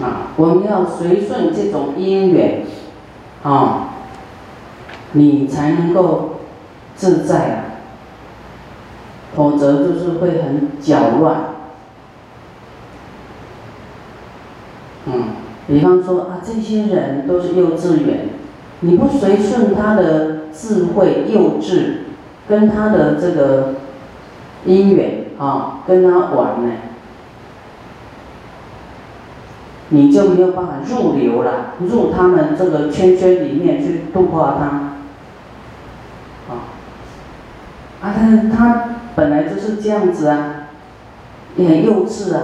啊，我们要随顺这种因缘，啊，你才能够自在啊，否则就是会很搅乱。比方说啊，这些人都是幼稚园，你不随顺他的智慧、幼稚，跟他的这个因缘啊，跟他玩呢。 你就没有办法入流了，入他们这个圈圈里面去度化他，啊，他本来就是这样子啊，也很幼稚啊。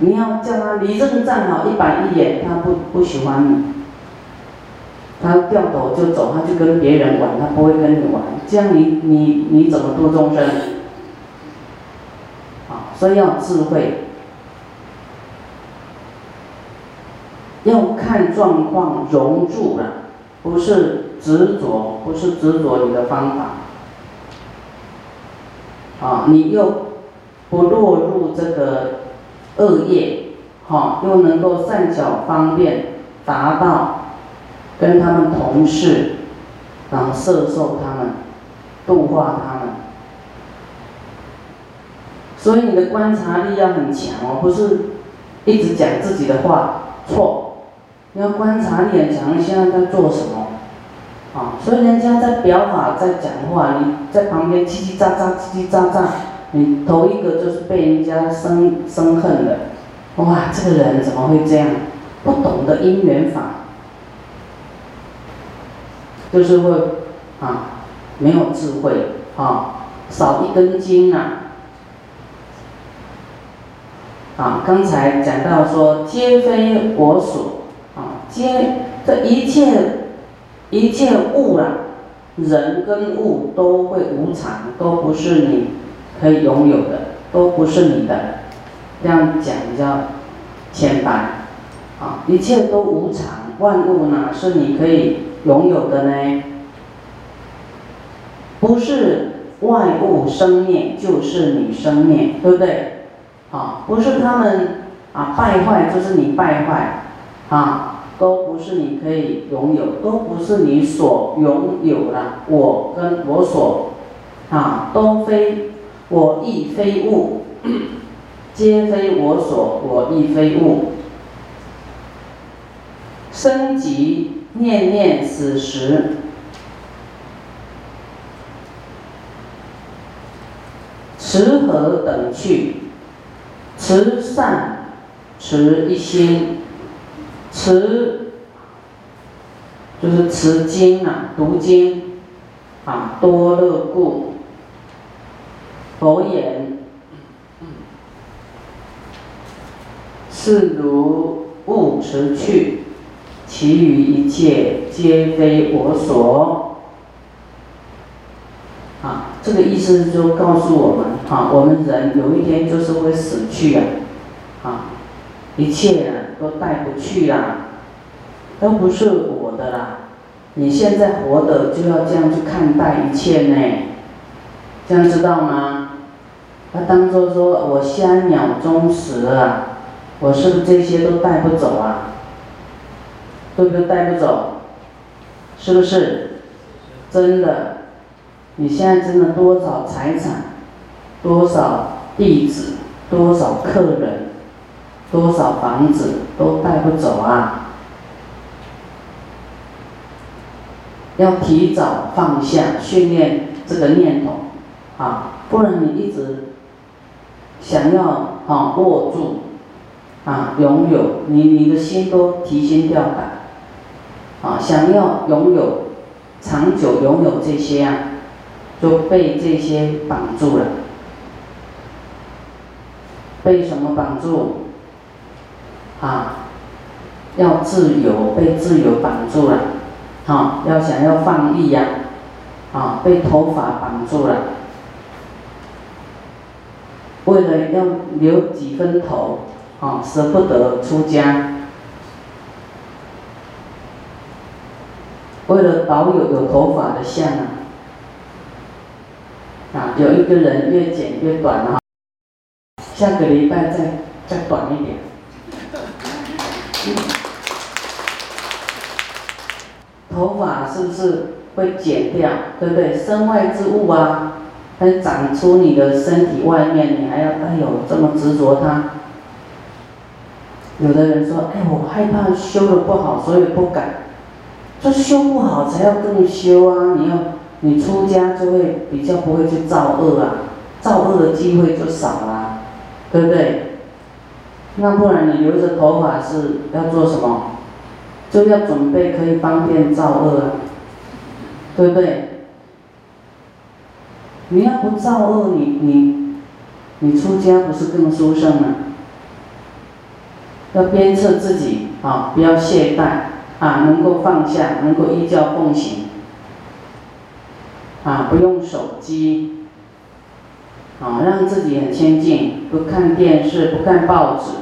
你要叫他立正站好101眼，他不喜欢你，他掉头就走，他就跟别人玩，他不会跟你玩，这样你怎么度众生？啊，所以要智慧。 要看状况融入了，不是执着，不是执着你的方法，啊，你又不落入这个恶业，哈、啊，又能够善巧方便达到跟他们同事，然后摄受他们，度化他们，所以你的观察力要很强哦，不是一直讲自己的话错。 你要观察力很强，现在在做什么？啊，所以人家在表法在讲话，你在旁边叽叽喳喳叽叽喳喳，你头一个就是被人家生恨的。哇，这个人怎么会这样？不懂得因缘法，就是会啊，没有智慧啊，少一根筋啊。啊，刚才讲到说，皆非我属。 皆这一切物啦、啊，人跟物都会无常，都不是你可以拥有的，都不是你的。这样讲比较浅白啊，一切都无常，万物哪是你可以拥有的呢？不是外物生灭，就是你生灭，对不对？啊，不是他们啊败坏，就是你败坏啊。 都不是你可以拥有，都不是你所拥有啦。我跟我所，啊，都非我亦非物，皆非我所，我亦非物。生即念念死时，持何等趣？持善，持一心。 持就是持经啊，读经啊，多乐故。佛言：是如物持去，其余一切皆非我所。啊，这个意思就告诉我们啊，我们人有一天就是会死去啊，啊，一切啊。 都带不去啦，都不是我的啦。你现在活的就要这样去看待一切呢，这样知道吗？他当作说我下一秒钟死了，我是不是这些都带不走啊？对不对？带不走，是不是？真的，你现在真的多少财产，多少地址，多少客人。 多少房子都带不走啊！要提早放下，训练这个念头啊，不然你一直想要啊握住啊拥有，你的心都提心吊胆啊，想要拥有长久拥有这些啊，就被这些绑住了，被什么绑住？ 啊，要自由，被自由绑住了，啊，要想要放逸呀、啊，啊，被头发绑住了，为了要留几分头，啊，舍不得出家，为了保有头发的相啊，啊，有一个人越剪越短啊，下个礼拜再短一点。心。头发是不是会剪掉，对不对？身外之物啊，它长出你的身体外面，你还要这么执着它。有的人说，我害怕修得不好，所以不敢。这修不好才要更修啊！你出家就会比较不会去造恶啊，造恶的机会就少啦、啊，对不对？那不然你留着头发是要做什么？就要准备可以方便造恶啊，对不对？你要不造恶，你出家不是更殊胜吗？要鞭策自己啊，不要懈怠。啊，能够放下，能够依教奉行，啊，不用手机，啊，让自己很清净，不看电视，不看报纸，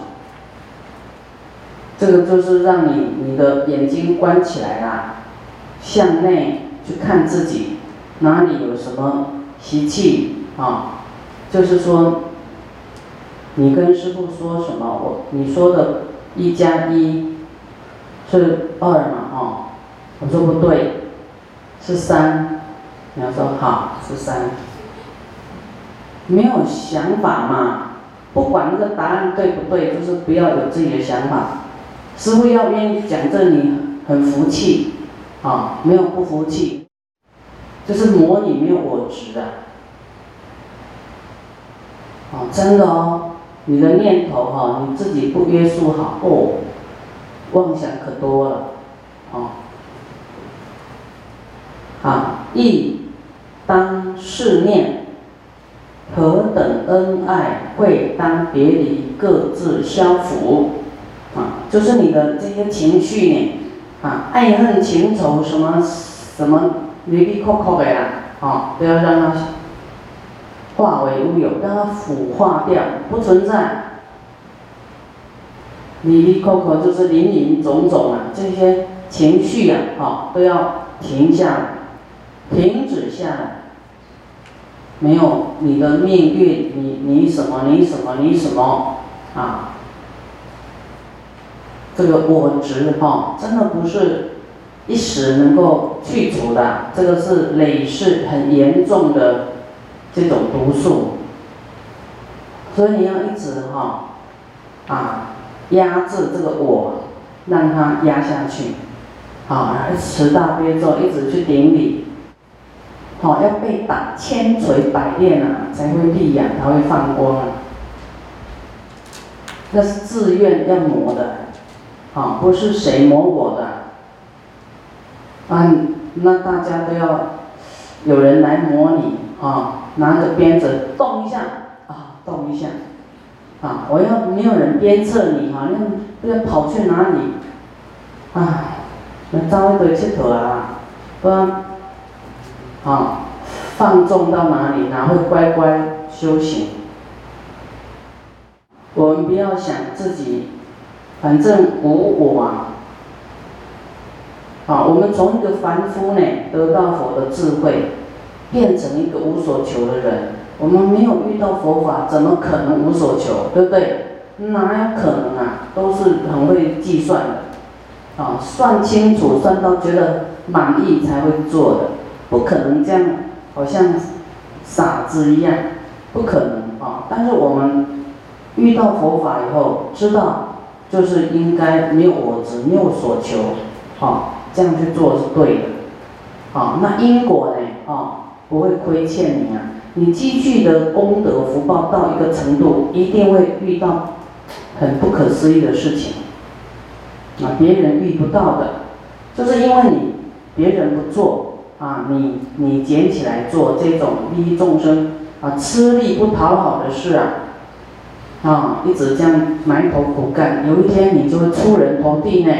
这个就是让你的眼睛关起来啦、啊，向内去看自己哪里有什么习气啊，就是说，你跟师父说什么，你说的1+1。是2嘛，我说不对，是3，你要说好是3，没有想法嘛，不管那个答案对不对，就是不要有自己的想法。师父要愿意讲这你很服气，没有不服气，就是模拟没有我执的、啊，真的你的念头你自己不约束好妄想可多了，亦当是念，何等恩爱，会当别离，各自消伏。就是你的这些情绪呢，爱恨情仇什么什么离离扣扣的呀，不要让它化为乌有，让它腐化掉，不存在。离离扣扣就是林林总总啊，这些情绪啊，都要停下来，停止下来。没有你的命运，你什么，你什么，你什么啊？这个我执真的不是一时能够去除的、啊，这个是累世很严重的这种毒素，所以你要一直压制这个我，让它压下去，持大悲咒一直去顶礼，要被打千锤百炼啊，才会利养，才会放光啊。那是自愿要磨的，不是谁磨我的，那大家都要有人来磨你拿着鞭子动一下动一下。我要没有人鞭策你，不要跑去哪里，那招一堆佚佗啊，不然，放纵到哪里，哪会乖乖修行？我们不要想自己，反正无我啊。我们从一个凡夫呢，得到佛的智慧，变成一个无所求的人。我们没有遇到佛法，怎么可能无所求？对不对？哪有可能啊？都是很会计算的，算清楚，算到觉得满意才会做的，不可能这样，好像傻子一样，不可能但是我们遇到佛法以后，知道就是应该没有我执，没有所求，这样去做是对的，那因果呢？不会亏欠你啊。你积聚的功德福报到一个程度，一定会遇到很不可思议的事情，别人遇不到的，就是因为你别人不做你捡起来做这种利益众生吃力不讨好的事一直这样埋头苦干，有一天你就会出人头地呢。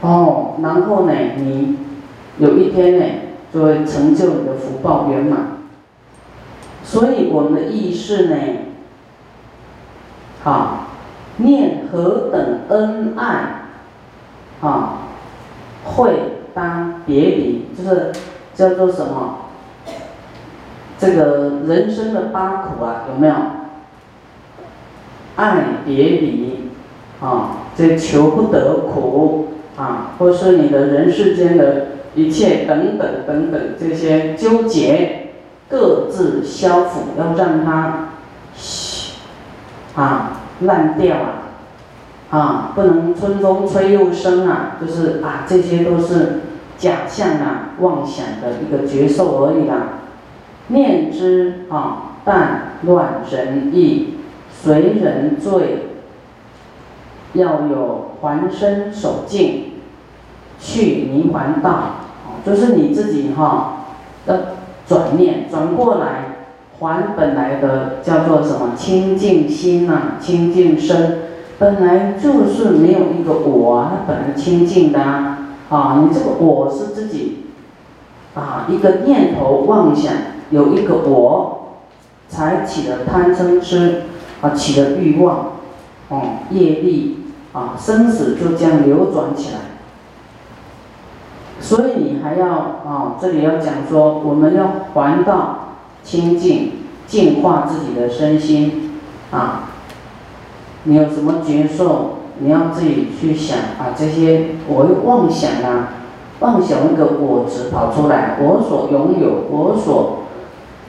然后呢，你有一天呢，就会成就你的福报圆满。所以我们的意识呢，念何等恩爱，会当别离，就是叫做什么？这个人生的8苦啊，有没有？爱别离，啊，这求不得苦啊，或是你的人世间的一切等等等等这些纠结，各自消除，要让它啊烂掉啊，啊，不能春风吹又生啊，就是啊，这些都是假象啊、妄想的一个觉受而已啦、啊。念之啊，但乱人意，随人罪。 要有还身守静，去泥还道，就是你自己哈的转念转过来，还本来的叫做什么清净心呐、啊，清净身，本来就是没有一个我啊，它本来清净的啊，啊，你这个我是自己啊一个念头妄想有一个我，才起了贪嗔痴啊，起了欲望。 哦，业力啊，生死就这样流转起来。所以你还要啊，这里要讲说，我们要还到清净，净化自己的身心啊。你有什么觉受，你要自己去想啊。这些我又妄想啊，妄想那个我执跑出来，我所拥有，我所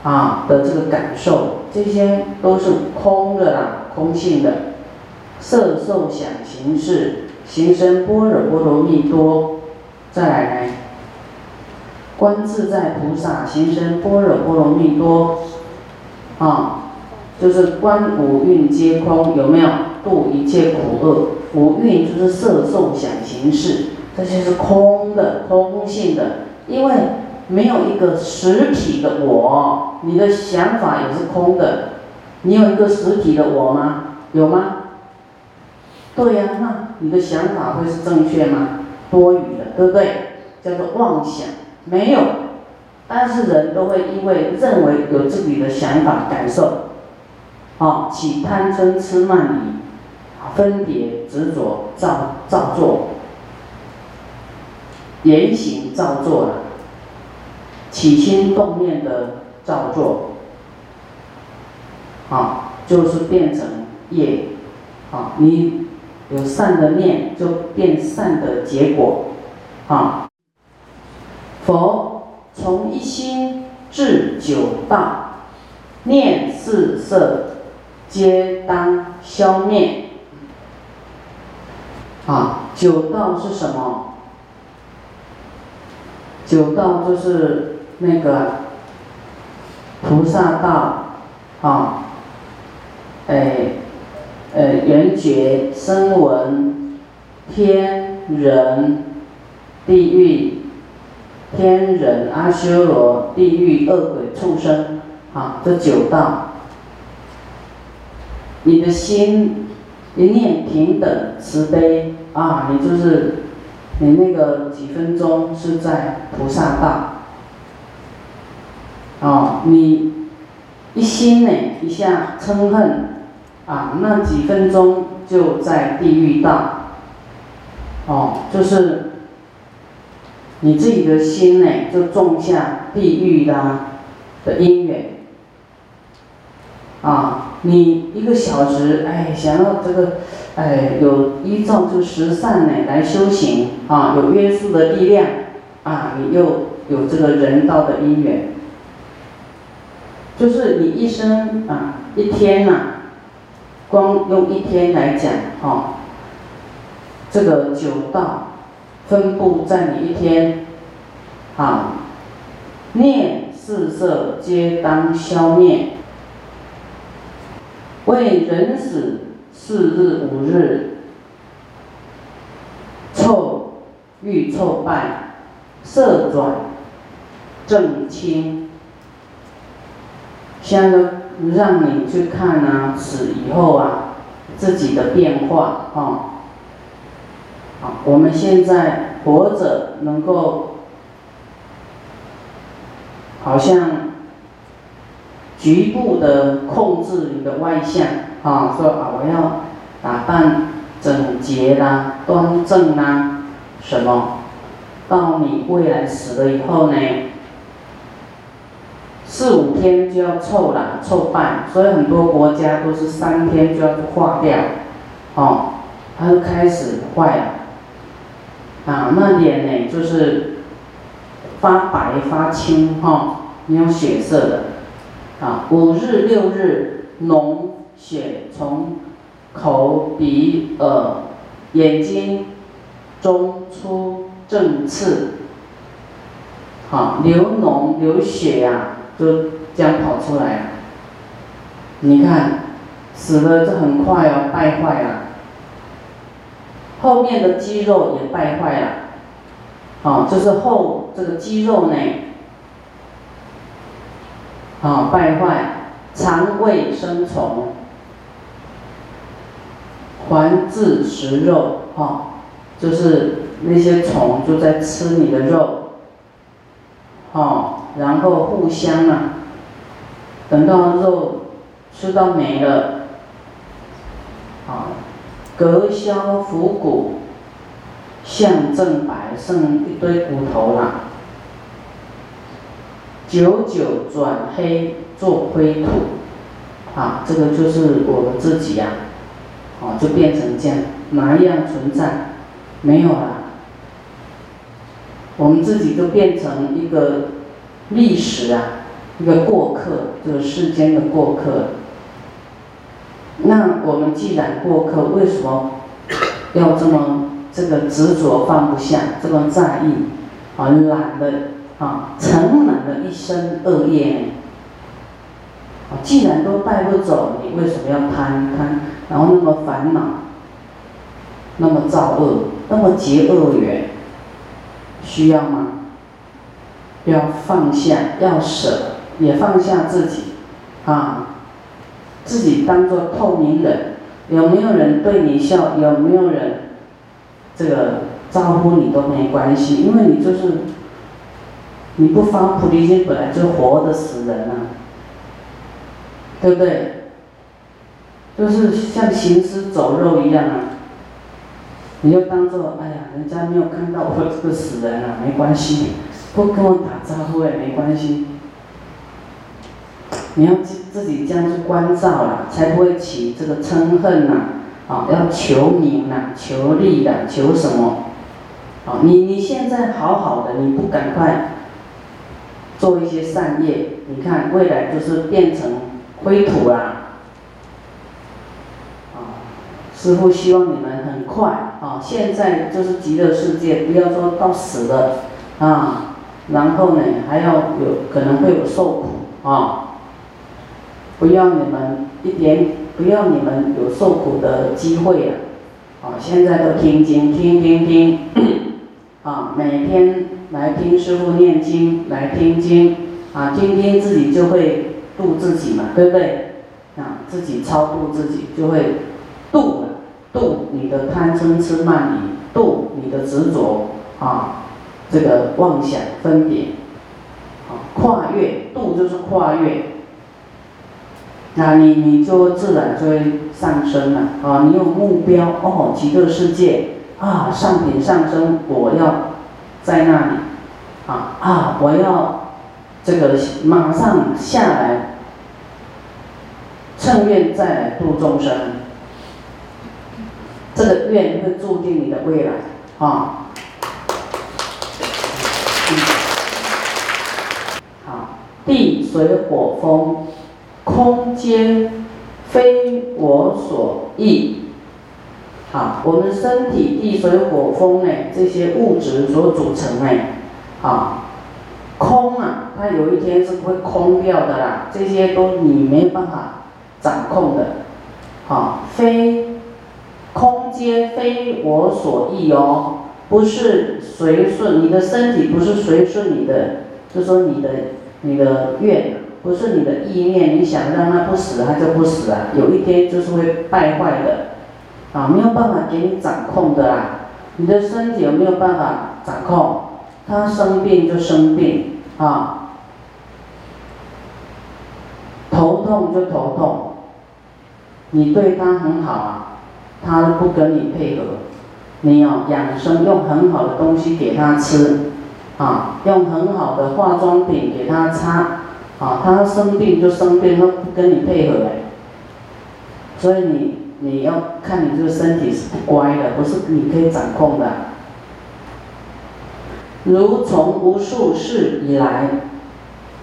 啊的这个感受，这些都是空的啦，空性的。 色受想行识，行深般若波罗蜜多。再来，观自在菩萨行深般若波罗蜜多，啊，就是观五蕴皆空，有没有？度一切苦厄。五蕴就是色受想行识，这些是空的、空性的，因为没有一个实体的我，你的想法也是空的。你有一个实体的我吗？有吗？ 对呀、啊，那你的想法会是正确吗？多余的，对不对？叫做妄想，没有。但是人都会因为认为有自己的想法、感受，啊，起贪嗔痴慢疑，分别执着造作，言行造作了，起心动念的造作，啊，就是变成业，啊，你。 有善的念，就变善的结果，啊！佛从一心至九道，念四摄，皆当消灭。啊，九道是什么？九道就是那个菩萨道，啊，哎。 缘觉、声闻、天人、地狱、天人、阿修罗、地狱、恶鬼、畜生，啊，这九道。你的心一念平等慈悲啊，你就是你那个几分钟是在菩萨道。哦，你一心呢一下嗔恨。 啊，那几分钟就在地狱道，哦，就是你自己的心呢，就种下地狱的因缘，啊，你一个小时，哎，想要这个，哎，有依照这个十善呢来修行，啊，有约束的力量，啊，你又有这个人道的因缘，就是你一生啊，一天呐、啊。 光用一天来讲，哦，这个九道分布在你一天，啊，念四摄皆当消灭，为人死4日5日，臭欲臭败，色转正清，像个。 让你去看啊，死以后啊，自己的变化哦。好，我们现在活着能够，好像局部的控制你的外向啊，说啊我要打扮整洁啦、端正啦，什么？到你未来死了以后呢？ 4、5天就要臭了，臭败，所以很多国家都是3天就要化掉，哦，他就开始坏了，啊，那脸呢就是发白发青哈、哦，没有血色的，啊，5日、6日脓血从口、鼻、耳、眼睛中出正次，好、啊、流脓流血啊，就这样跑出来啊，你看。 死了就很快哦，败坏了，后面的肌肉也败坏了，哦，就是后这个肌肉呢，哦，败坏，肠胃生虫，环自食肉，哦，就是那些虫就在吃你的肉，哦，然后互相啊，等到肉吃到没了。 啊，隔消腐骨，象正白，剩一堆骨头啦。久久转黑，做灰土，啊，这个就是我们自己呀、啊，啊，就变成这样，哪一样存在？没有啦。我们自己就变成一个历史啊，一个过客，这个世间的过客。 那我们既然过客，为什么要这么执着放不下，这么在意？啊，懒了啊，承揽了一身恶业。啊，既然都带不走，你为什么要贪？然后那么烦恼，那么造恶，那么结恶缘，需要吗？要放下，要舍，也放下自己，啊。 自己当作透明人，有没有人对你笑，有没有人招呼你都没关系，因为你就是你不发菩提心，本来就活的死人啊，对不对？就是像行尸走肉一样啊，你就当作哎呀，人家没有看到我这个死人啊，没关系，不跟我打招呼也没关系。 你要自己这样去关照啦，才不会起这个嗔恨呐、啊！要求名啦、求利啦、求什么？啊，你现在好好的，你不赶快做一些善业，你看未来就是变成灰土啦！啊，师父希望你们很快啊，现在就是极乐世界，不要说到死了啊，然后呢还要有可能会有受苦啊。 不要你们有受苦的机会啊！哦，现在都听经，听，啊，每天来听师父念经，来听经，啊，听自己就会度自己嘛，对不对？啊，自己超度自己就会度你的贪嗔痴慢疑，度你的执着啊，这个妄想分别，啊，跨越度就是跨越。 那你就自然就会上升了啊！你有目标哦，极乐世界啊，上品上升，我要在那里啊！我要马上下来，趁愿再来度众生。这个愿会注定你的未来啊！好，地水火风。 空间非我所役。好，我们身体地水火风呢，这些物质所组成呢，啊，空啊，它有一天是会空掉的啦，这些都你没办法掌控的，啊，空间非我所役哦，不是随顺你的身体，不是随顺你的，就说你的愿。 不是你的意念，你想让它不死，它就不死啊！有一天就是会败坏的，啊，没有办法给你掌控的啦、啊。你的身体有没有办法掌控？它生病就生病啊，头痛就头痛。你对它很好啊，它不跟你配合。你要、哦、养生，用很好的东西给它吃，啊，用很好的化妆品给它擦。 啊，他生病就生病，他不跟你配合哎，所以你你要看你这个身体是不乖的，不是你可以掌控的。如从无数世以来，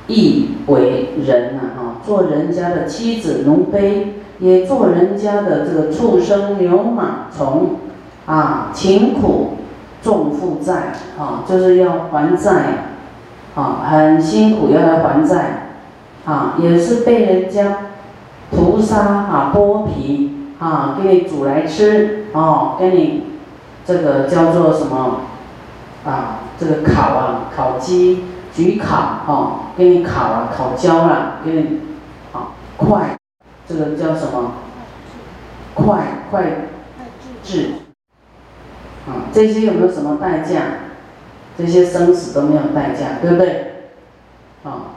亦为人啊，做人家的妻子、奴婢，也做人家的这个畜生、牛马、虫啊，勤苦重负债啊，就是要还债啊，很辛苦要来还债啊，也是被人家屠杀啊，剥皮。 啊，给你煮来吃哦，给你这个叫做什么啊？这个烤啊，烤鸡、焗烤哦，给你烤啊，烤焦了，给你啊，快，这个叫什么？快制啊，这些有没有什么代价？这些生死都没有代价，对不对？啊，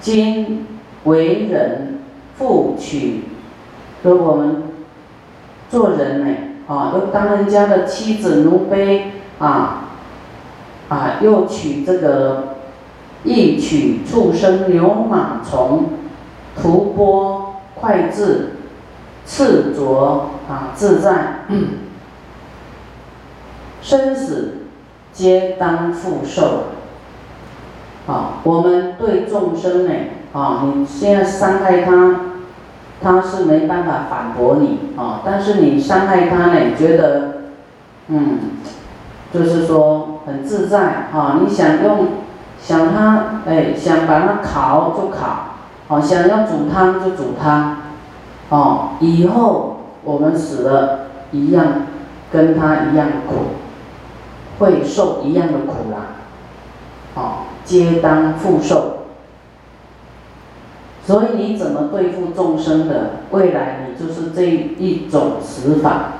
今为人复取。 所以我们做人呢，啊，又当人家的妻子奴婢啊，又娶这个，亦娶畜生牛马虫，屠剥脍炙，赤灼啊自在，生死皆当负受。啊，我们对众生呢，啊，你现在伤害他。 他是没办法反驳你啊、哦，但是你伤害他呢，觉得，就是说很自在啊、哦。你想用，想他，哎，想把它烤就烤，哦，想要煮汤就煮汤，哦，以后我们死了，一样跟他一样苦，会受一样的苦啦，哦，皆当复受。 所以你怎么对付众生的，未来你就是这一种死法。